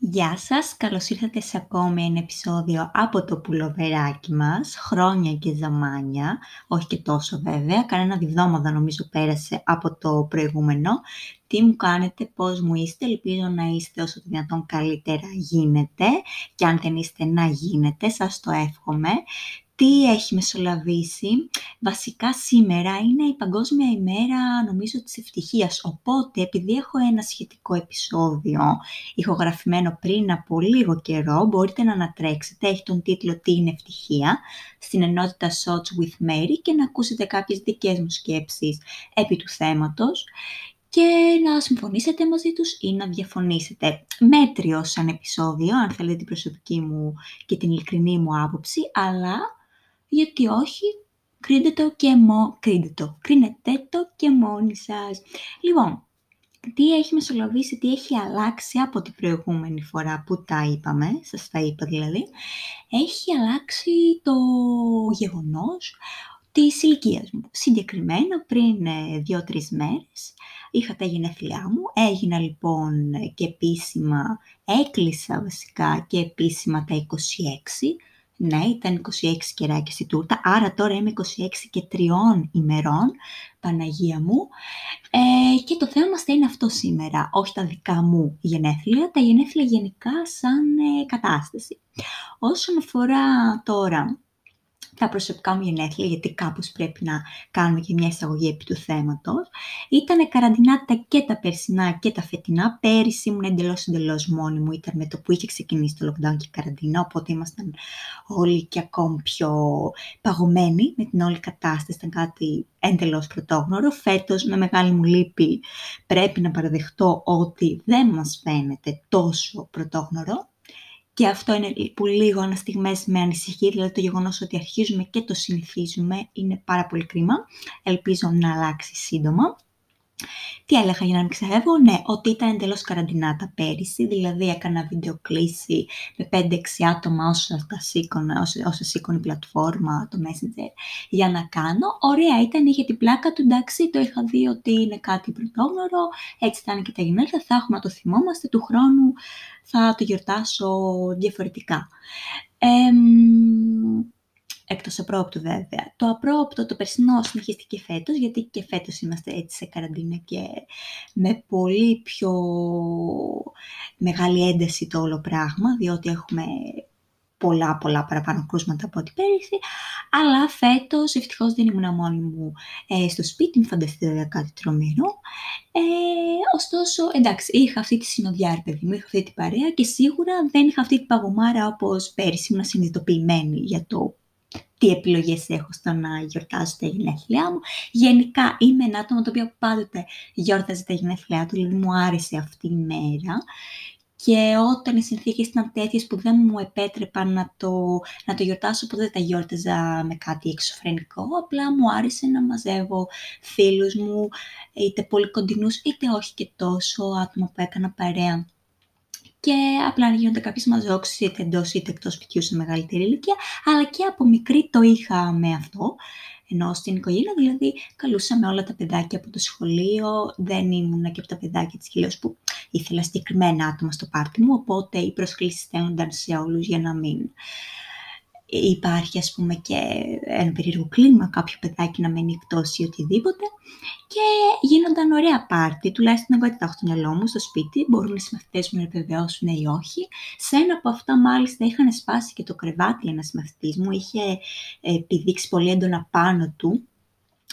Γεια σας, καλώς ήρθατε σε ακόμη ένα επεισόδιο από το πουλοβεράκι μας, χρόνια και ζαμάνια, όχι και τόσο βέβαια, κανένα διβδόμαδα νομίζω πέρασε από το προηγούμενο. Τι μου κάνετε, πώς μου είστε, ελπίζω να είστε όσο το δυνατόν καλύτερα γίνεται και αν δεν είστε να γίνετε, σας το εύχομαι. Τι έχει μεσολαβήσει, βασικά σήμερα είναι η Παγκόσμια ημέρα νομίζω της ευτυχίας, οπότε επειδή έχω ένα σχετικό επεισόδιο ηχογραφημένο πριν από λίγο καιρό, μπορείτε να ανατρέξετε, έχει τον τίτλο «Τι είναι ευτυχία» στην ενότητα Shots with Mary και να ακούσετε κάποιες δικές μου σκέψεις επί του θέματος και να συμφωνήσετε μαζί τους ή να διαφωνήσετε. Μέτριο σαν επεισόδιο, αν θέλετε την προσωπική μου και την ειλικρινή μου άποψη, αλλά... γιατί όχι, κρίνετε το και μόνοι σας. Λοιπόν, τι έχει μεσολαβήσει, τι έχει αλλάξει από την προηγούμενη φορά που τα είπαμε, σας τα είπα δηλαδή, έχει αλλάξει το γεγονός της ηλικίας μου. Συγκεκριμένα πριν 2-3 μέρες είχα τα γενέθλιά μου, έγινα λοιπόν και επίσημα, έκλεισα βασικά και επίσημα τα 26. Ναι, ήταν 26 κεράκια στη τούρτα, άρα τώρα είμαι 26 και 3 ημερών, Παναγία μου. Και το θέμα μας είναι αυτό σήμερα, όχι τα δικά μου γενέθλια, τα γενέθλια γενικά σαν κατάσταση. Όσον αφορά τώρα τα προσωπικά μου γενέθλια, γιατί κάπως πρέπει να κάνουμε και μια εισαγωγή επί του θέματος, ήτανε καραντινάτα και τα περσινά και τα φετινά. Πέρυσι ήμουν εντελώς μόνη μου, ήταν με το που είχε ξεκινήσει το lockdown και η καραντινά, οπότε ήμασταν όλοι και ακόμη πιο παγωμένοι με την όλη κατάσταση, ήταν κάτι εντελώς πρωτόγνωρο. Φέτος, με μεγάλη μου λύπη, πρέπει να παραδεχτώ ότι δεν μας φαίνεται τόσο πρωτόγνωρο. Και αυτό είναι που λίγο αναστιγμές με ανησυχεί, δηλαδή το γεγονός ότι αρχίζουμε και το συνηθίζουμε είναι πάρα πολύ κρίμα. Ελπίζω να αλλάξει σύντομα. Τι έλεγα για να μην ξεχεύω, ναι, ότι ήταν εντελώς καραντινάτα πέρυσι, δηλαδή έκανα βιντεοκλήση με 5-6 άτομα όσα σήκωνε η πλατφόρμα, το Messenger, για να κάνω. Ωραία ήταν, είχε την πλάκα του, εντάξει, το είχα δει ότι είναι κάτι πρωτόγνωρο, έτσι θα είναι και τα γενέθλια, θα έχουμε να το θυμόμαστε, του χρόνου θα το γιορτάσω διαφορετικά. Εκτός απρόπτου βέβαια. Το απρόπτο, το περσινό συνεχίστηκε και φέτος, γιατί και φέτος είμαστε έτσι σε καραντίνα και με πολύ πιο μεγάλη ένταση το όλο πράγμα, διότι έχουμε πολλά παραπάνω κρούσματα από ό,τι πέρυσι, αλλά φέτος ευτυχώς δεν ήμουν μόνη μου στο σπίτι, μην φανταστείτε βέβαια κάτι τρομερό. Ωστόσο, εντάξει, είχα αυτή τη συνοδιά, παιδί μου, είχα αυτή την παρέα και σίγουρα δεν είχα αυτή την παγωμάρα όπως πέρυσι, ήμουν συνειδητοποιημένη για το τι επιλογές έχω στο να γιορτάζω τα γενέθλιά μου. Γενικά είμαι ένα άτομο το οποίο πάντοτε γιορτάζει τα γενέθλιά του, δηλαδή μου άρεσε αυτή η μέρα. Και όταν οι συνθήκες ήταν τέτοιες που δεν μου επέτρεπαν να το γιορτάσω, οπότε δεν τα γιόρταζα με κάτι εξωφρενικό, απλά μου άρεσε να μαζεύω φίλους μου, είτε πολύ κοντινούς, είτε όχι και τόσο, άτομα που έκανα παρέα. Και απλά να γίνονται κάποιες μαζόξεις είτε εντός είτε εκτός σπιτιού σε μεγαλύτερη ηλικία, αλλά και από μικρή το είχα με αυτό, ενώ στην οικογένεια δηλαδή καλούσαμε όλα τα παιδάκια από το σχολείο, δεν ήμουνα και από τα παιδάκια της χιλίας που ήθελα συγκεκριμένα άτομα στο πάρτι μου, οπότε οι προσκλήσεις στέλνονταν σε όλους για να μην υπάρχει ας πούμε και ένα περίεργο κλίμα, κάποιο παιδάκι να μένει εκτός ή οτιδήποτε, και γίνονταν ωραία πάρτι, τουλάχιστον εγώ έτσι τα έχω στο μυαλό μου στο σπίτι, μπορούν οι συμμαθητές μου να επιβεβαιώσουν ή όχι. Σε ένα από αυτά μάλιστα είχαν σπάσει και το κρεβάτι ένας συμμαθητής μου, είχε πηδήξει πολύ έντονα πάνω του,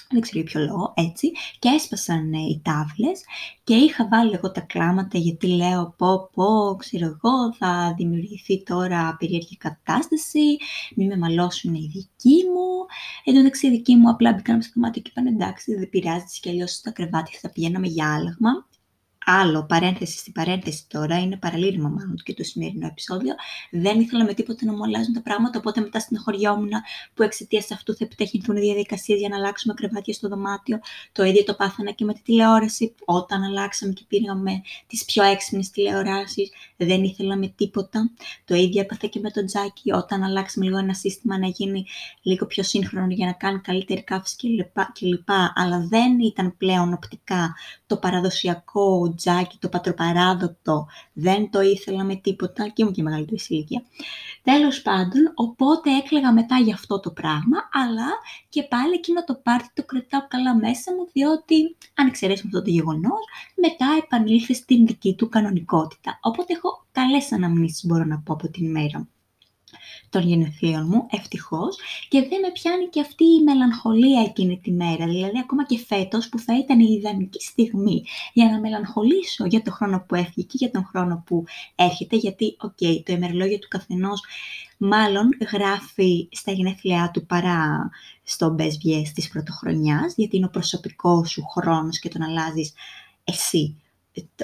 δεν ξέρω για ποιο λόγο, έτσι, και έσπασαν οι τάβλες και είχα βάλει εγώ τα κλάματα γιατί λέω πω, ξέρω εγώ, θα δημιουργηθεί τώρα περίεργη κατάσταση, μην με μαλώσουν οι δικοί μου. Εντάξει, οι δικοί μου απλά μπήκαν στο δωμάτιο και είπαν εντάξει, δεν πειράζει και αλλιώς στα κρεβάτια θα πηγαίναμε για άλλαγμα. Άλλο, παρένθεση στην παρένθεση τώρα, είναι παραλήρημα μάλλον και το σημερινό επεισόδιο. Δεν ήθελα με τίποτα να μου αλλάζουν τα πράγματα, οπότε μετά στεναχωριόμουν που εξαιτίας αυτού θα επιταχυνθούν οι διαδικασίες για να αλλάξουμε κρεβάτια στο δωμάτιο. Το ίδιο το πάθανα και με τη τηλεόραση. Όταν αλλάξαμε και πήραμε τις πιο έξυπνες τηλεοράσεις, δεν ήθελα με τίποτα. Το ίδιο έπαθα και με τον τζάκι. Όταν αλλάξαμε λίγο ένα σύστημα να γίνει λίγο πιο σύγχρονο για να κάνει καλύτερη καύση κλπ. Αλλά δεν ήταν πλέον οπτικά το παραδοσιακό Τζάκι, το πατροπαράδοτο, δεν το ήθελα με τίποτα και ήμουν και μεγαλύτερη ηλικία. Τέλος πάντων, οπότε έκλαιγα μετά για αυτό το πράγμα, αλλά και πάλι εκείνο το πάρτι το κρατάω καλά μέσα μου, διότι αν εξαιρέσουμε αυτό το γεγονός, μετά επανήλθε στην δική του κανονικότητα. Οπότε έχω καλές αναμνήσεις, μπορώ να πω, από την μέρα μου των γενεθλίων μου, ευτυχώς, και δεν με πιάνει και αυτή η μελαγχολία εκείνη τη μέρα. Δηλαδή, ακόμα και φέτος που θα ήταν η ιδανική στιγμή για να μελαγχολήσω για τον χρόνο που έφυγε και για τον χρόνο που έρχεται, γιατί, okay, το ημερολόγιο του καθενός μάλλον γράφει στα γενέθλιά του παρά στο best vies της πρωτοχρονιάς, γιατί είναι ο προσωπικός σου χρόνος και τον αλλάζεις εσύ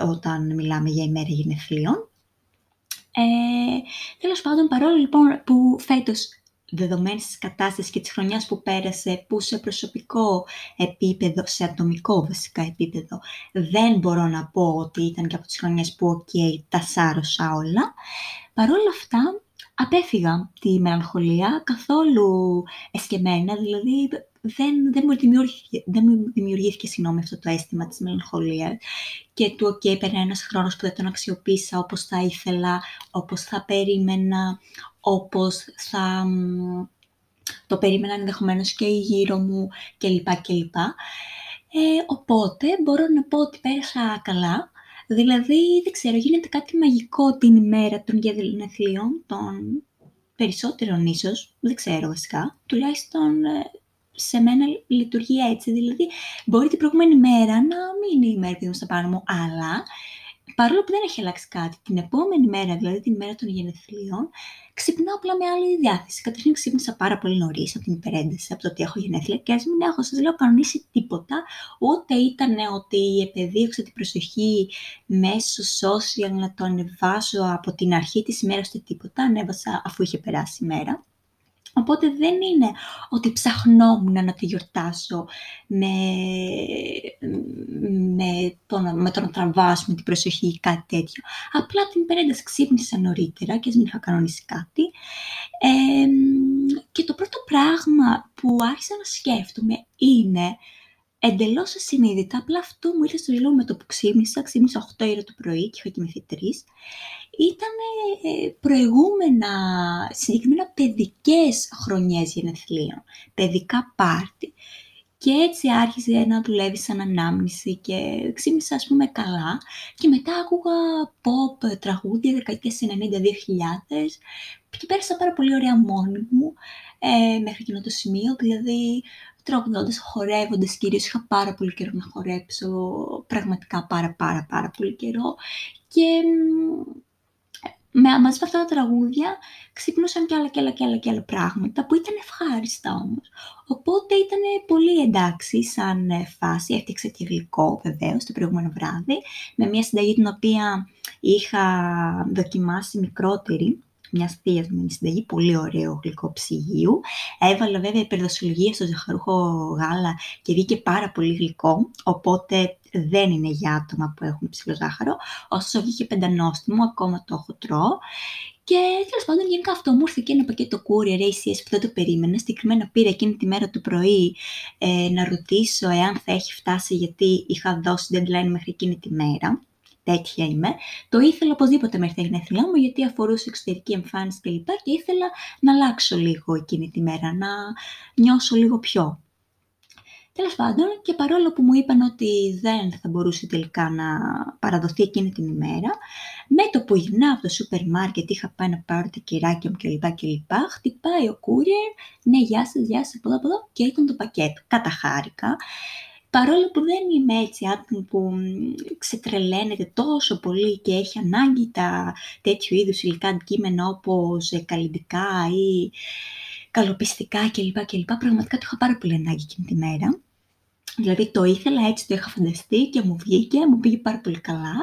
όταν μιλάμε για ημέρα γενεθλίων. Τέλος πάντων, παρόλο λοιπόν που φέτος, δεδομένης της κατάστασης και της χρονιάς που πέρασε, που σε προσωπικό επίπεδο, σε ατομικό βασικά επίπεδο, δεν μπορώ να πω ότι ήταν και από τις χρονιές που okay, τα σάρωσα όλα, παρόλα αυτά απέφυγα τη μελαγχολία καθόλου εσκεμμένα, δηλαδή δεν μου δημιουργήθηκε συγγνώμη αυτό το αίσθημα της μελαγχολίας και του «ΟΚ, περνάει ένας χρόνος που δεν τον αξιοποίησα όπως θα ήθελα, όπως θα περίμενα, όπως θα το περίμενα ενδεχομένως και γύρω μου» κλπ. Οπότε μπορώ να πω ότι πέρασα καλά. Δηλαδή, δεν ξέρω, γίνεται κάτι μαγικό την ημέρα των γενεθλίων, των περισσότερων ίσως, δεν ξέρω βασικά, τουλάχιστον σε μένα λειτουργεί έτσι. Δηλαδή, μπορεί την προηγούμενη μέρα να μην είναι η μέρα που είμαι στα πάνω μου, αλλά παρόλο που δεν έχει αλλάξει κάτι, την επόμενη μέρα, δηλαδή την ημέρα των γενεθλίων, ξυπνάω απλά με άλλη διάθεση. Καταρχήν ξύπνησα πάρα πολύ νωρίς από την υπερένταση, από το ότι έχω γενέθλια, και ας μην έχω, σας λέω, κανονίσει τίποτα. Ούτε ήταν ότι επεδίωξα την προσοχή μέσω social να το ανεβάσω από την αρχή της ημέρας, ούτε τίποτα. Ανέβασα αφού είχε περάσει η μέρα. Οπότε δεν είναι ότι ψαχνόμουν να τη γιορτάσω με το να τραβάσουμε την προσοχή ή κάτι τέτοιο. Απλά την περένταση ξύπνησα νωρίτερα και ας μην είχα κανονίσει κάτι. Και το πρώτο πράγμα που άρχισα να σκέφτομαι είναι εντελώς ασυνείδητα, απλά αυτό μου ήρθε στο μυαλό με το που ξύπνησα 8 ώρα το πρωί και είχα κοιμηθεί 3. Ήταν προηγούμενα, συγκεκριμένα παιδικές χρονιές γενεθλίων, παιδικά πάρτι. Και έτσι άρχισε να δουλεύει σαν ανάμνηση και ξύπνησα, ας πούμε, καλά. Και μετά άκουγα pop, τραγούδια, δεκαετίες 90-2000 και πέρασα πάρα πολύ ωραία μόνη μου μέχρι εκείνο το σημείο, δηλαδή τραγουδώντας, χορεύοντας κυρίως. Είχα πάρα πολύ καιρό να χορέψω, πραγματικά πάρα πολύ καιρό. Και μαζί με αυτά τα τραγούδια ξυπνούσαν και άλλα πράγματα που ήταν ευχάριστα όμως. Οπότε ήταν πολύ εντάξει σαν φάση. Έφτιαξα και γλυκό βεβαίως το προηγούμενο βράδυ, με μια συνταγή την οποία είχα δοκιμάσει μικρότερη, μια θείας μου συνταγή, πολύ ωραίο γλυκό ψυγείου. Έβαλα βέβαια υπερδοσολογία στο ζαχαρούχο γάλα και βγήκε πάρα πολύ γλυκό, οπότε δεν είναι για άτομα που έχουν ψηλό ζάχαρο. Ωστόσο βγήκε πεντανόστιμο, ακόμα το έχω τρώω. Και τέλος πάντων, γενικά αυτό μου ήρθε και ένα πακέτο courier ACS που δεν το περίμενα. Συγκεκριμένα πήρα εκείνη τη μέρα του πρωί να ρωτήσω εάν θα έχει φτάσει, γιατί είχα δώσει deadline μέχρι εκείνη τη μέρα. Τέτοια είμαι. Το ήθελα οπωσδήποτε μέχρι τα γενέθλιά μου, γιατί αφορούσε εξωτερική εμφάνιση κλπ. Και ήθελα να αλλάξω λίγο εκείνη τη μέρα, να νιώσω λίγο πιο. Τέλος πάντων, και παρόλο που μου είπαν ότι δεν θα μπορούσε τελικά να παραδοθεί εκείνη την ημέρα, με το που γυρνάω από το σούπερ μάρκετ, είχα πάει να πάρω τα κεράκια μου κλπ. Χτυπάει ο courier, ναι, γεια σας, από εδώ, και ήταν το πακέτο. Καταχάρηκα. Παρόλο που δεν είμαι έτσι άτομο που ξετρελαίνεται τόσο πολύ και έχει ανάγκη τα τέτοιου είδους υλικά αντικείμενα όπως καλλιντικά ή καλοπιστικά κλπ. Πραγματικά το είχα πάρα πολύ ανάγκη εκείνη τη μέρα. Δηλαδή το ήθελα, έτσι το είχα φανταστεί και μου βγήκε, μου πήγε πάρα πολύ καλά.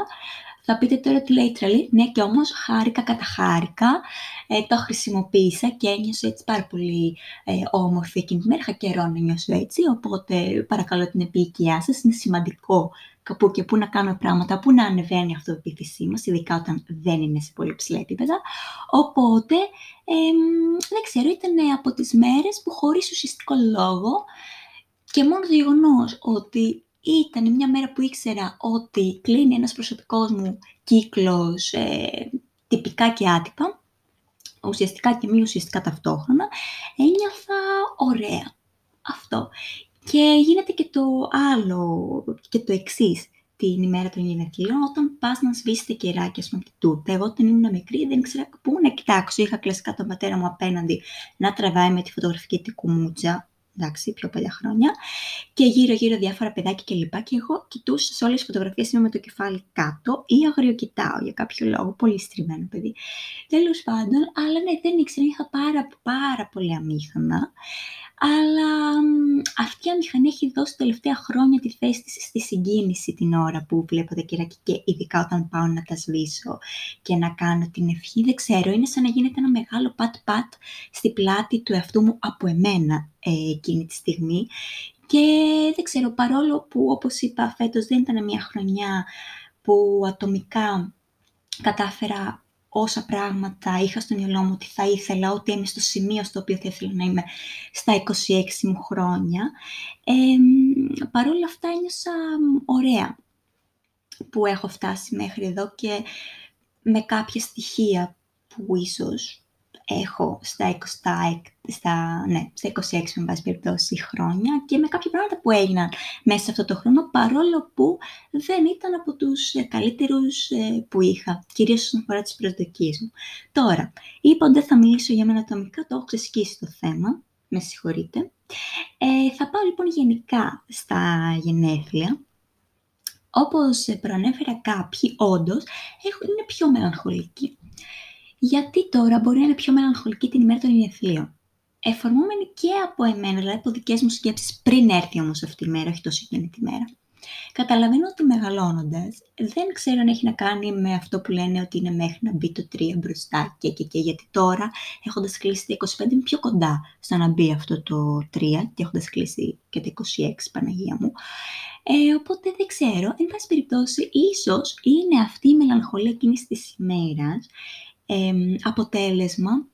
Θα πείτε τώρα τι λέει τρελή, ναι, και όμως χάρηκα, το χρησιμοποίησα και ένιωσα έτσι πάρα πολύ όμορφη εκείνη τη μέρα. Είχα καιρό να νιώσω έτσι, οπότε παρακαλώ την επίοικιά σας, είναι σημαντικό κάπου και πού να κάνουμε πράγματα, πού να ανεβαίνει η αυτοπεποίθησή μας, ειδικά όταν δεν είναι σε πολύ ψηλά επίπεδα. Οπότε, δεν ξέρω, ήταν από τις μέρες που χωρίς ουσιαστικό λόγο και μόνο το γεγονός ότι Ήταν μια μέρα που ήξερα ότι κλείνει ένας προσωπικός μου κύκλος τυπικά και άτυπα, ουσιαστικά και μη ουσιαστικά ταυτόχρονα. Ένιωθα ωραία. Αυτό. Και γίνεται και το άλλο, και το εξής. Την ημέρα των γενεθλίων, όταν πας να σβήσεις τα κεράκια σου με τη τούρτα. Εγώ όταν ήμουν μικρή δεν ήξερα πού να κοιτάξω. Είχα κλασικά τον πατέρα μου απέναντι να τραβάει με τη φωτογραφική τη κουμούτσα. Εντάξει, πιο παλιά χρόνια. Και γύρω-γύρω διάφορα παιδάκια κλπ. Και εγώ κοιτούσα σε όλες τις φωτογραφίες. Είμαι με το κεφάλι κάτω ή αγριοκοιτάω για κάποιο λόγο. Πολύ στριμμένο παιδί. Τέλος πάντων, αλλά ναι, δεν ήξερα. Είχα πάρα πολύ αμήχανα. Αλλά αυτή η αμηχανία έχει δώσει τελευταία χρόνια τη θέση της στη συγκίνηση την ώρα που βλέπω τα κεράκια και ειδικά όταν πάω να τα σβήσω και να κάνω την ευχή. Δεν ξέρω, είναι σαν να γίνεται ένα μεγάλο πατ-πατ στη πλάτη του εαυτού μου από εμένα εκείνη τη στιγμή. Και δεν ξέρω, παρόλο που όπως είπα φέτος δεν ήταν μια χρονιά που ατομικά κατάφερα όσα πράγματα είχα στο μυαλό μου ότι θα ήθελα, ότι είμαι στο σημείο στο οποίο θα ήθελα να είμαι στα 26 μου χρόνια. Παρόλα αυτά ένιωσα ωραία που έχω φτάσει μέχρι εδώ και με κάποια στοιχεία που ίσως έχω στα 26 με βάση περιπτώσει χρόνια και με κάποια πράγματα που έγιναν μέσα σε αυτό το χρόνο, παρόλο που δεν ήταν από τους καλύτερους που είχα, κυρίως όσον αφορά τις προσδοκίες μου. Τώρα, είπα ότι δεν θα μιλήσω για μένα ατομικά, το έχω ξεσκίσει το θέμα, με συγχωρείτε. Θα πάω λοιπόν γενικά στα γενέθλια. Όπως προανέφερα κάποιοι, όντως, είναι πιο μελαγχολικοί. Γιατί τώρα μπορεί να είναι πιο μελαγχολική την ημέρα των γενεθλίων. Εφορμούμενη και από εμένα, δηλαδή από δικές μου σκέψεις πριν έρθει όμως αυτή η μέρα, όχι τόσο εκείνη τη μέρα. Καταλαβαίνω ότι μεγαλώνοντας, δεν ξέρω αν έχει να κάνει με αυτό που λένε ότι είναι μέχρι να μπει το 3 μπροστά και γιατί τώρα έχοντας κλείσει τα 25 είμαι πιο κοντά στο να μπει αυτό το 3 και έχοντας κλείσει και τα 26, Παναγία μου. Οπότε δεν ξέρω, εν πάση περιπτώσει, ίσως είναι αυτή η μελαγχολία εκείνης της ημέρας αποτέλεσμα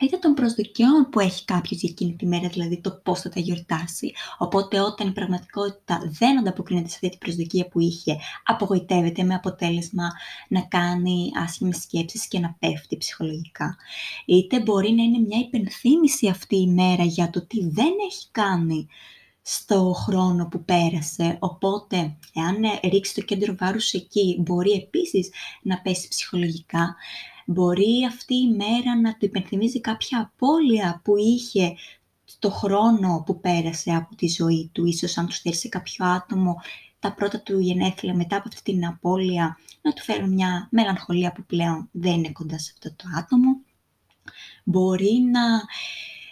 είτε των προσδοκιών που έχει κάποιος για εκείνη τη μέρα, δηλαδή το πώς θα τα γιορτάσει. Οπότε όταν η πραγματικότητα δεν ανταποκρίνεται σε αυτή την προσδοκία που είχε, απογοητεύεται με αποτέλεσμα να κάνει άσχημες σκέψεις και να πέφτει ψυχολογικά. Είτε μπορεί να είναι μια υπενθύμηση αυτή η μέρα για το τι δεν έχει κάνει στο χρόνο που πέρασε, οπότε εάν ρίξει το κέντρο βάρους εκεί, μπορεί επίσης να πέσει ψυχολογικά. Μπορεί αυτή η μέρα να του υπενθυμίζει κάποια απώλεια που είχε το χρόνο που πέρασε από τη ζωή του. Ίσως αν του στέρισε κάποιο άτομο τα πρώτα του γενέθλια μετά από αυτή την απώλεια, να του φέρουν μια μελαγχολία που πλέον δεν είναι κοντά σε αυτό το άτομο. Μπορεί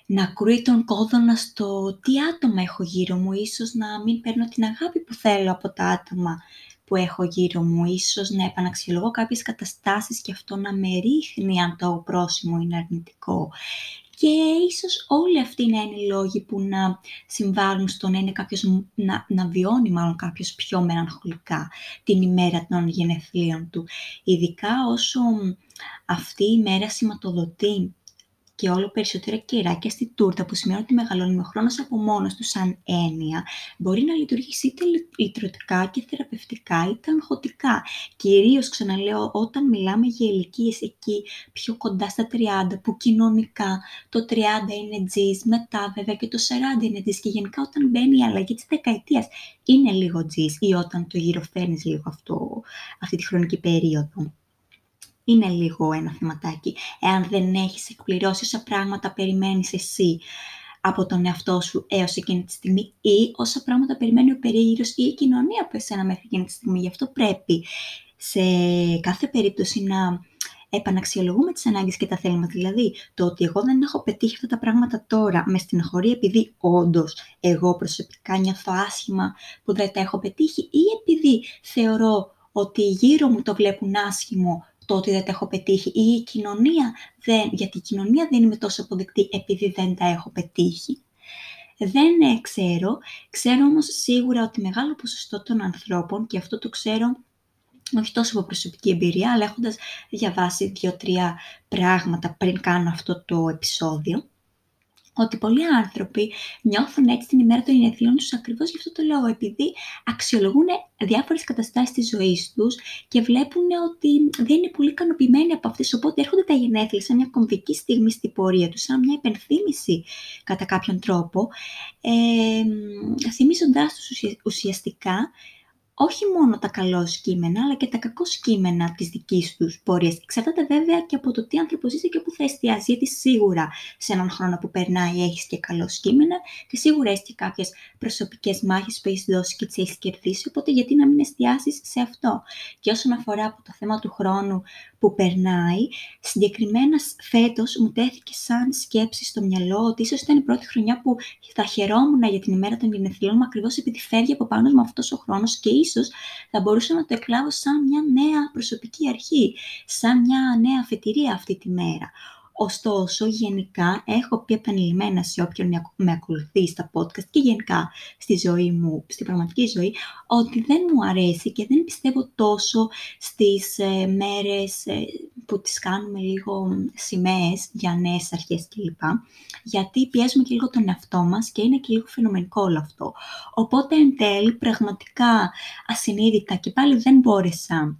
να κρούει τον κόδωνα στο τι άτομα έχω γύρω μου, ίσως να μην παίρνω την αγάπη που θέλω από τα άτομα που έχω γύρω μου, ίσως να επαναξιολογώ κάποιες καταστάσεις και αυτό να με ρίχνει αν το πρόσημο είναι αρνητικό. Και ίσως όλοι αυτοί να είναι λόγοι που να συμβάλλουν στο να είναι κάποιος, να βιώνει μάλλον κάποιος πιο μελαγχολικά την ημέρα των γενεθλίων του. Ειδικά όσο αυτή η μέρα σηματοδοτεί και όλο περισσότερα κεράκια στη τούρτα, που σημαίνει ότι μεγαλώνει ο χρόνος από μόνος του σαν έννοια, μπορεί να λειτουργήσει είτε λυτρωτικά και θεραπευτικά είτε αγχωτικά. Κυρίως, ξαναλέω, όταν μιλάμε για ηλικίες εκεί πιο κοντά στα 30, που κοινωνικά το 30 είναι τζις, μετά βέβαια και το 40 είναι τζις, και γενικά όταν μπαίνει η αλλαγή της δεκαετίας είναι λίγο τζις, ή όταν το γυροφέρνεις λίγο αυτή τη χρονική περίοδο. Είναι λίγο ένα θεματάκι, εάν δεν έχεις εκπληρώσει όσα πράγματα περιμένεις εσύ από τον εαυτό σου έως εκείνη τη στιγμή, ή όσα πράγματα περιμένει ο περίγυρος ή η κοινωνία από εσένα μέχρι εκείνη τη στιγμή. Γι' αυτό πρέπει σε κάθε περίπτωση να επαναξιολογούμε τις ανάγκες και τα θέλματα. Δηλαδή, το ότι εγώ δεν έχω πετύχει αυτά τα πράγματα τώρα με στεναχωρεί επειδή όντως εγώ προσωπικά νιώθω άσχημα που δεν τα έχω πετύχει, ή επειδή θεωρώ ότι γύρω μου το βλέπουν άσχημο το ότι δεν τα έχω πετύχει, ή η κοινωνία γιατί η κοινωνία δεν είμαι τόσο αποδεκτή επειδή δεν τα έχω πετύχει. Δεν ξέρω. Ξέρω όμως σίγουρα ότι μεγάλο ποσοστό των ανθρώπων, και αυτό το ξέρω όχι τόσο από προσωπική εμπειρία, αλλά έχοντας διαβάσει 2-3 πράγματα πριν κάνω αυτό το επεισόδιο, ότι πολλοί άνθρωποι νιώθουν έτσι την ημέρα των γενεθλίων τους ακριβώς γι' αυτό το λόγο, επειδή αξιολογούν διάφορες καταστάσεις της ζωής τους και βλέπουν ότι δεν είναι πολύ ικανοποιημένοι από αυτές, οπότε έρχονται τα γενέθλια σαν μια κομβική στιγμή στην πορεία τους, σαν μια υπενθύμηση κατά κάποιον τρόπο, θυμίζοντάς τους ουσιαστικά όχι μόνο τα καλό κείμενα, αλλά και τα κακό κείμενα της δικής τους πορείας. Εξαρτάται βέβαια και από το τι άνθρωπος είσαι και πού θα εστιάζει, γιατί σίγουρα σε έναν χρόνο που περνάει έχεις και καλό κείμενα και σίγουρα έχεις και κάποιες προσωπικές μάχες που έχεις δώσει και τις έχεις κερδίσει, οπότε γιατί να μην εστιάσεις σε αυτό. Και όσον αφορά από το θέμα του χρόνου που περνάει, συγκεκριμένα φέτος μου τέθηκε σαν σκέψη στο μυαλό ότι ίσως ήταν η πρώτη χρονιά που θα χαιρόμουν για την ημέρα των γενεθλίων μου, ακριβώς επειδή φεύγει από πάνω μου αυτός ο χρόνος και ίσως θα μπορούσα να το εκλάβω σαν μια νέα προσωπική αρχή, σαν μια νέα αφετηρία αυτή τη μέρα. Ωστόσο, γενικά, έχω πει επανειλημμένα σε όποιον με ακολουθεί στα podcast και γενικά στη ζωή μου, στην πραγματική ζωή, ότι δεν μου αρέσει και δεν πιστεύω τόσο στις μέρες που τις κάνουμε λίγο σημαίες για νέες αρχές κλπ. Γιατί πιέζουμε και λίγο τον εαυτό μας και είναι και λίγο φαινομενικό όλο αυτό. Οπότε, εν τέλει, πραγματικά ασυνείδητα και πάλι δεν μπόρεσα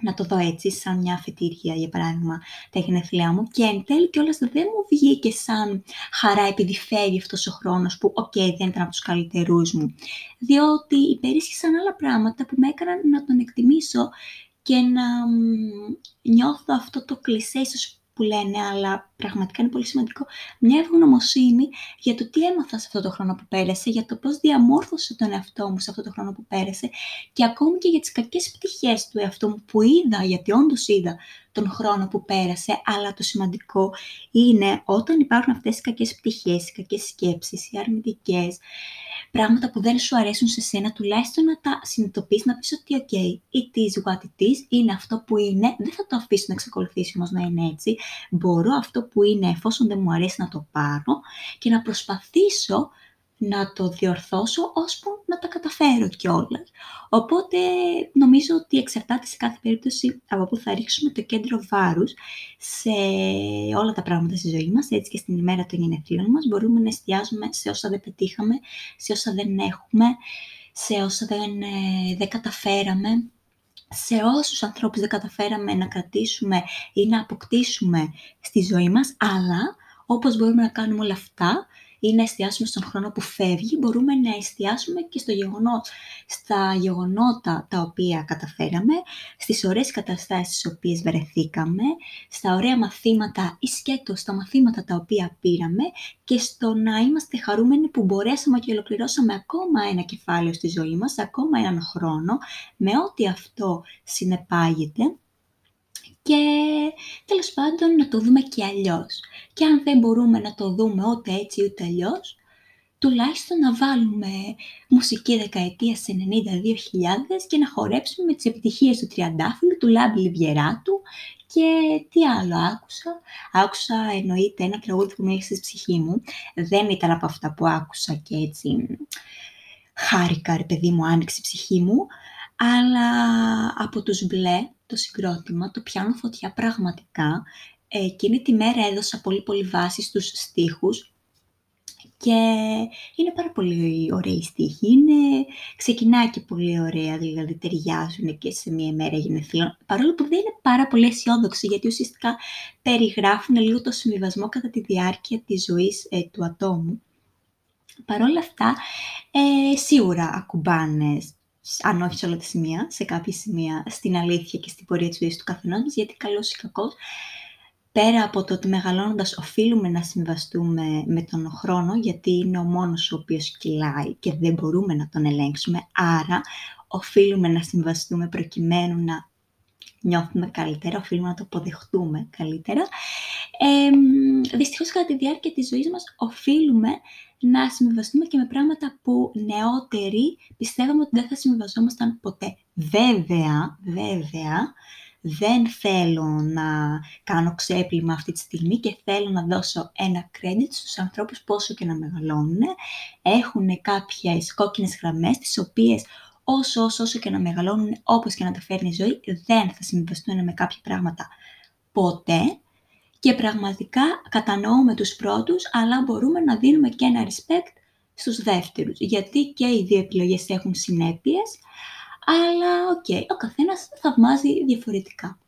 να το δω έτσι, σαν μια αφετηρία, για παράδειγμα, τα γενέθλιά μου. Και εν τέλει κιόλας δεν μου βγήκε σαν χαρά επειδή φεύγει αυτός ο χρόνος που, δεν ήταν από τους καλύτερούς μου. Διότι υπερίσχυσαν άλλα πράγματα που με έκαναν να τον εκτιμήσω και να νιώθω αυτό το κλισέ, ίσως που λένε, αλλά πραγματικά είναι πολύ σημαντικό, μια ευγνωμοσύνη για το τι έμαθα σε αυτό το χρόνο που πέρασε, για το πώς διαμόρφωσα τον εαυτό μου σε αυτό το χρόνο που πέρασε και ακόμη και για τις κακές πτυχές του εαυτού μου που είδα, γιατί όντως είδα τον χρόνο που πέρασε, αλλά το σημαντικό είναι όταν υπάρχουν αυτές οι κακές πτυχές, οι κακές σκέψεις, οι αρνητικές, πράγματα που δεν σου αρέσουν σε σένα, τουλάχιστον να τα συνειδητοποιείς, να πεις ότι it is what it is, είναι αυτό που είναι, δεν θα το αφήσω να εξακολουθήσει όμως να είναι έτσι, μπορώ αυτό που είναι, εφόσον δεν μου αρέσει, να το πάρω και να προσπαθήσω να το διορθώσω ώσπου να τα καταφέρω κιόλας. Οπότε νομίζω ότι εξαρτάται σε κάθε περίπτωση από πού θα ρίξουμε το κέντρο βάρους σε όλα τα πράγματα στη ζωή μας, έτσι και στην ημέρα των γενεθλίων μας. Μπορούμε να εστιάζουμε σε όσα δεν πετύχαμε, σε όσα δεν έχουμε, σε όσα δεν καταφέραμε, σε όσους ανθρώπους δεν καταφέραμε να κρατήσουμε ή να αποκτήσουμε στη ζωή μας, αλλά όπως μπορούμε να κάνουμε όλα αυτά ή να εστιάσουμε στον χρόνο που φεύγει, μπορούμε να εστιάσουμε και στα γεγονότα τα οποία καταφέραμε, στις ωραίες καταστάσεις στις οποίες βρεθήκαμε, στα ωραία μαθήματα ή σκέτος στα μαθήματα τα οποία πήραμε και στο να είμαστε χαρούμενοι που μπορέσαμε και ολοκληρώσαμε ακόμα ένα κεφάλαιο στη ζωή μας, ακόμα έναν χρόνο, με ό,τι αυτό συνεπάγεται. Και τέλος πάντων να το δούμε και αλλιώς. Και αν δεν μπορούμε να το δούμε ούτε έτσι ούτε αλλιώς, τουλάχιστον να βάλουμε μουσική δεκαετίας 90-2000 και να χορέψουμε με τις επιτυχίες του Τριαντάφυλλου, του Λάμπη Λιβιεράτου και τι άλλο άκουσα. Άκουσα εννοείται ένα τραγούδι που μίλησε στη ψυχή μου. Δεν ήταν από αυτά που άκουσα και έτσι χάρηκα, ρε παιδί μου, άνοιξε η ψυχή μου. Αλλά από τους Μπλε, το συγκρότημα, το πιάνω φωτιά πραγματικά. Εκείνη τη μέρα έδωσα πολύ βάση στους στίχους και είναι πάρα πολύ ωραίοι στίχοι. Ξεκινάει και πολύ ωραία, δηλαδή ταιριάζουν και σε μια μέρα γενεθλίων. Παρόλο που δεν είναι πάρα πολύ αισιόδοξοι, γιατί ουσιαστικά περιγράφουν λίγο το συμβιβασμό κατά τη διάρκεια της ζωής του ατόμου. Παρ' όλα αυτά, σίγουρα ακουμπάνε, αν όχι σε όλα τα σημεία, σε κάποια σημεία, στην αλήθεια και στην πορεία της ζωής του καθενός μας, γιατί καλός ή κακός, πέρα από το ότι μεγαλώνοντας οφείλουμε να συμβαστούμε με τον χρόνο, γιατί είναι ο μόνος ο οποίος κυλάει και δεν μπορούμε να τον ελέγξουμε, άρα οφείλουμε να συμβαστούμε προκειμένου να νιώθουμε καλύτερα, οφείλουμε να το αποδεχτούμε καλύτερα. Δυστυχώς κατά τη διάρκεια της ζωής μας οφείλουμε να συμβιβαστούμε και με πράγματα που νεότεροι πιστεύαμε ότι δεν θα συμβιβαζόμασταν ποτέ. Βέβαια, δεν θέλω να κάνω ξέπλυμα αυτή τη στιγμή και θέλω να δώσω ένα credit στους ανθρώπους πόσο και να μεγαλώνουν. Έχουν κάποιες κόκκινες γραμμές, τις οποίες όσο και να μεγαλώνουν, όπως και να τα φέρνει η ζωή, δεν θα συμβιβαστούν με κάποια πράγματα ποτέ. και πραγματικά κατανοούμε τους πρώτους, αλλά μπορούμε να δίνουμε και ένα respect στους δεύτερους, γιατί και οι δύο επιλογές έχουν συνέπειες, αλλά ο καθένας θαυμάζει διαφορετικά.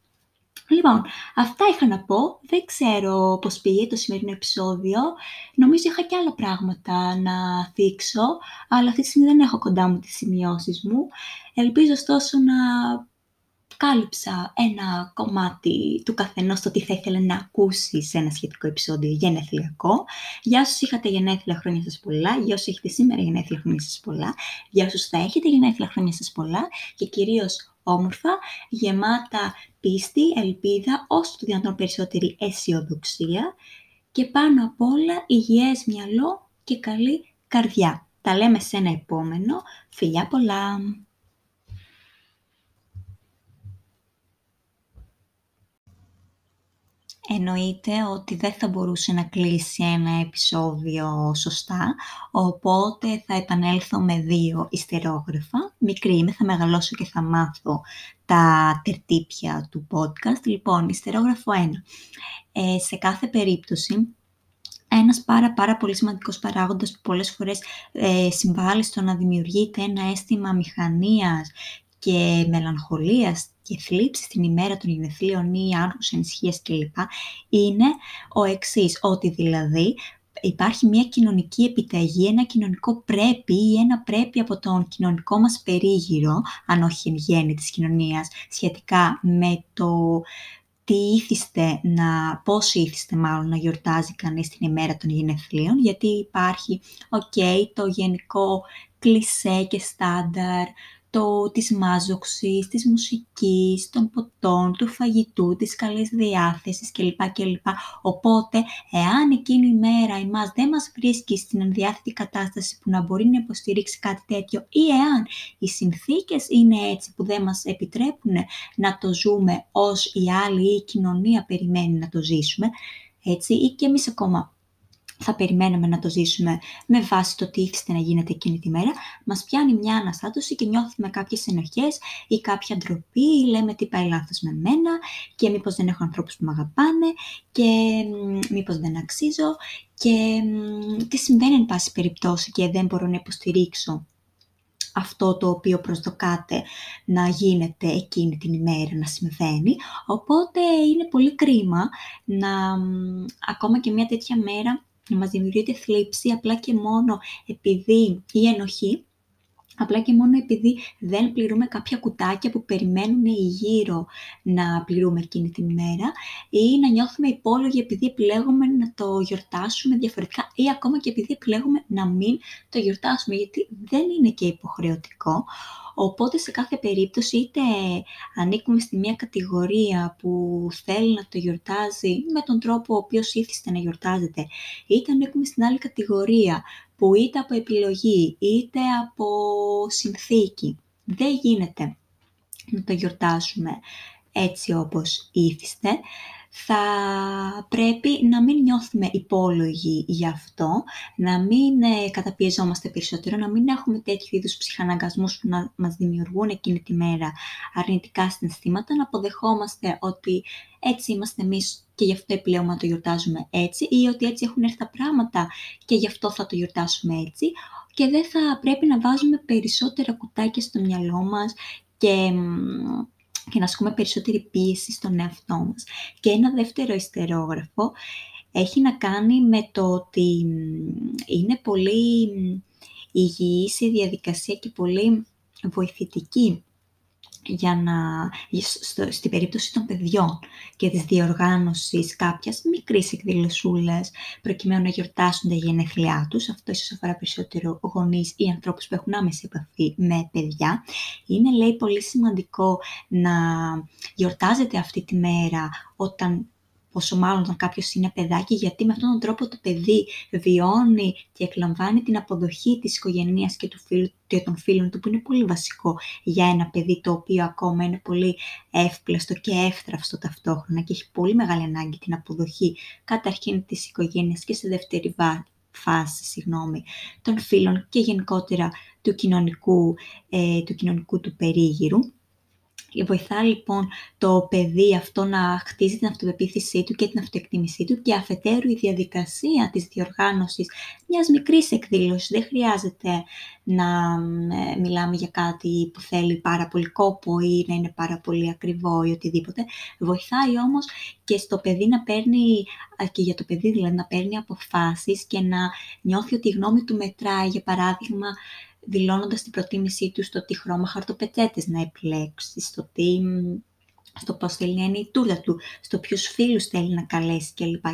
Λοιπόν, αυτά είχα να πω. Δεν ξέρω πώς πήγε το σημερινό επεισόδιο. Νομίζω είχα και άλλα πράγματα να θίξω, αλλά αυτή τη στιγμή δεν έχω κοντά μου τις σημειώσεις μου. Ελπίζω ωστόσο να κάλυψα ένα κομμάτι του καθενός το τι θα ήθελε να ακούσει σε ένα σχετικό επεισόδιο γενεθλιακό. Για όσους είχατε γενέθλια, χρόνια σας πολλά. Για όσους έχετε σήμερα γενέθλια, χρόνια σας πολλά. Για όσους θα έχετε γενέθλια, χρόνια σας πολλά. Και κυρίως όμορφα, γεμάτα πίστη, ελπίδα, όσο το δυνατόν περισσότερη αισιοδοξία και πάνω απ' όλα υγιές μυαλό και καλή καρδιά. Τα λέμε σε ένα επόμενο. Φιλιά πολλά! Εννοείται ότι δεν θα μπορούσε να κλείσει ένα επεισόδιο σωστά, οπότε θα επανέλθω με 2 ιστερόγραφα. Μικρή είμαι, θα μεγαλώσω και θα μάθω τα τερτύπια του podcast. Λοιπόν, ιστερόγραφο 1. Σε κάθε περίπτωση, ένας πάρα πολύ σημαντικός παράγοντας που πολλές φορές συμβάλλει στο να δημιουργείται ένα αίσθημα μηχανίας και μελαγχολίας και θλίψη στην ημέρα των γενεθλίων ή άγχος, ανησυχίας κλπ. Είναι ο εξής, ότι δηλαδή υπάρχει μια κοινωνική επιταγή, ένα κοινωνικό πρέπει ή ένα πρέπει από τον κοινωνικό μας περίγυρο, αν όχι εν γέννη της κοινωνίας, σχετικά με το τι ήθιστε πώς ήθιστε να γιορτάζει κανείς την ημέρα των γενεθλίων, γιατί υπάρχει το γενικό κλισέ και στάνταρ, της μάζοξης, της μουσικής, των ποτών, του φαγητού, της καλής διάθεσης κλπ. Οπότε, εάν εκείνη η μέρα εμάς δεν μας βρίσκει στην ενδιάθετη κατάσταση που να μπορεί να υποστηρίξει κάτι τέτοιο ή εάν οι συνθήκες είναι έτσι που δεν μας επιτρέπουν να το ζούμε ως η άλλη ή η κοινωνία περιμένει να το ζήσουμε, έτσι, ή και εμείς ακόμα θα περιμέναμε να το ζήσουμε με βάση το τι ήθιστε να γίνεται εκείνη τη μέρα, μας πιάνει μια αναστάτωση και νιώθουμε κάποιες ενοχές ή κάποια ντροπή ή λέμε τι πάει λάθος με μένα και μήπως δεν έχω ανθρώπους που με αγαπάνε και μήπως δεν αξίζω και τι συμβαίνει εν πάση περιπτώσει και δεν μπορώ να υποστηρίξω αυτό το οποίο προσδοκάτε να γίνεται εκείνη την ημέρα, να συμβαίνει. Οπότε είναι πολύ κρίμα να ακόμα και μια τέτοια μέρα να μας δημιουργείται θλίψη ή ενοχή, απλά και μόνο επειδή δεν πληρούμε κάποια κουτάκια που περιμένουν γύρω να πληρούμε εκείνη την ημέρα ή να νιώθουμε υπόλογοι επειδή επιλέγουμε να το γιορτάσουμε διαφορετικά ή ακόμα και επειδή επιλέγουμε να μην το γιορτάσουμε, γιατί δεν είναι και υποχρεωτικό. Οπότε σε κάθε περίπτωση είτε ανήκουμε στη μία κατηγορία που θέλει να το γιορτάζει με τον τρόπο ο οποίος ήθιστε να γιορτάζετε, είτε ανήκουμε στην άλλη κατηγορία που είτε από επιλογή είτε από συνθήκη δεν γίνεται να το γιορτάσουμε έτσι όπως ήθιστε, θα πρέπει να μην νιώθουμε υπόλογοι γι' αυτό, να μην καταπιεζόμαστε περισσότερο, να μην έχουμε τέτοιου είδους ψυχαναγκασμούς που να μας δημιουργούν εκείνη τη μέρα αρνητικά συναισθήματα, να αποδεχόμαστε ότι έτσι είμαστε εμείς και γι' αυτό επιλέγουμε να το γιορτάζουμε έτσι ή ότι έτσι έχουν έρθει τα πράγματα και γι' αυτό θα το γιορτάσουμε έτσι και δεν θα πρέπει να βάζουμε περισσότερα κουτάκια στο μυαλό μας και να ασκούμε περισσότερη πίεση στον εαυτό μας. Και ένα δεύτερο ιστερόγραφο έχει να κάνει με το ότι είναι πολύ υγιής η διαδικασία και πολύ βοηθητική στην περίπτωση των παιδιών και της διοργάνωσης κάποιας μικρής εκδηλωσούλας προκειμένου να γιορτάσουν τα γενέθλιά τους. Αυτό ίσως αφορά περισσότερο γονείς ή ανθρώπους που έχουν άμεση επαφή με παιδιά. Είναι, λέει, πολύ σημαντικό να γιορτάζετε αυτή τη μέρα πόσο μάλλον όταν κάποιος είναι παιδάκι, γιατί με αυτόν τον τρόπο το παιδί βιώνει και εκλαμβάνει την αποδοχή της οικογένειας και των φίλων του, που είναι πολύ βασικό για ένα παιδί το οποίο ακόμα είναι πολύ εύπλαστο και εύθραυστο ταυτόχρονα και έχει πολύ μεγάλη ανάγκη την αποδοχή καταρχήν της οικογένειας και σε δεύτερη φάση των φίλων και γενικότερα του κοινωνικού του περίγυρου. Βοηθά λοιπόν το παιδί αυτό να χτίζει την αυτοπεποίθησή του και την αυτοεκτίμησή του, και αφετέρου η διαδικασία της διοργάνωσης μιας μικρής εκδήλωσης. Δεν χρειάζεται να μιλάμε για κάτι που θέλει πάρα πολύ κόπο ή να είναι πάρα πολύ ακριβό ή οτιδήποτε. Βοηθάει όμως και στο παιδί να παίρνει, και για το παιδί δηλαδή, να παίρνει αποφάσεις και να νιώθει ότι η γνώμη του μετράει, για παράδειγμα, δηλώνοντας την προτίμησή του στο τι χρώμα χαρτοπετσέτες να επιλέξει, στο πώς θέλει να είναι η τούρτα του, στο ποιους φίλους θέλει να καλέσει κλπ.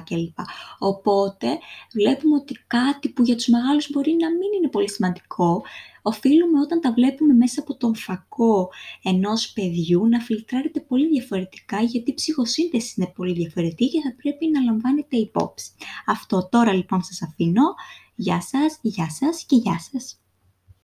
Οπότε βλέπουμε ότι κάτι που για τους μεγάλους μπορεί να μην είναι πολύ σημαντικό, οφείλουμε όταν τα βλέπουμε μέσα από τον φακό ενός παιδιού να φιλτράρεται πολύ διαφορετικά, γιατί η ψυχοσύνθεση είναι πολύ διαφορετική και θα πρέπει να λαμβάνετε υπόψη. Αυτό τώρα λοιπόν σας αφήνω. Γεια σας, γεια σας και γεια σας.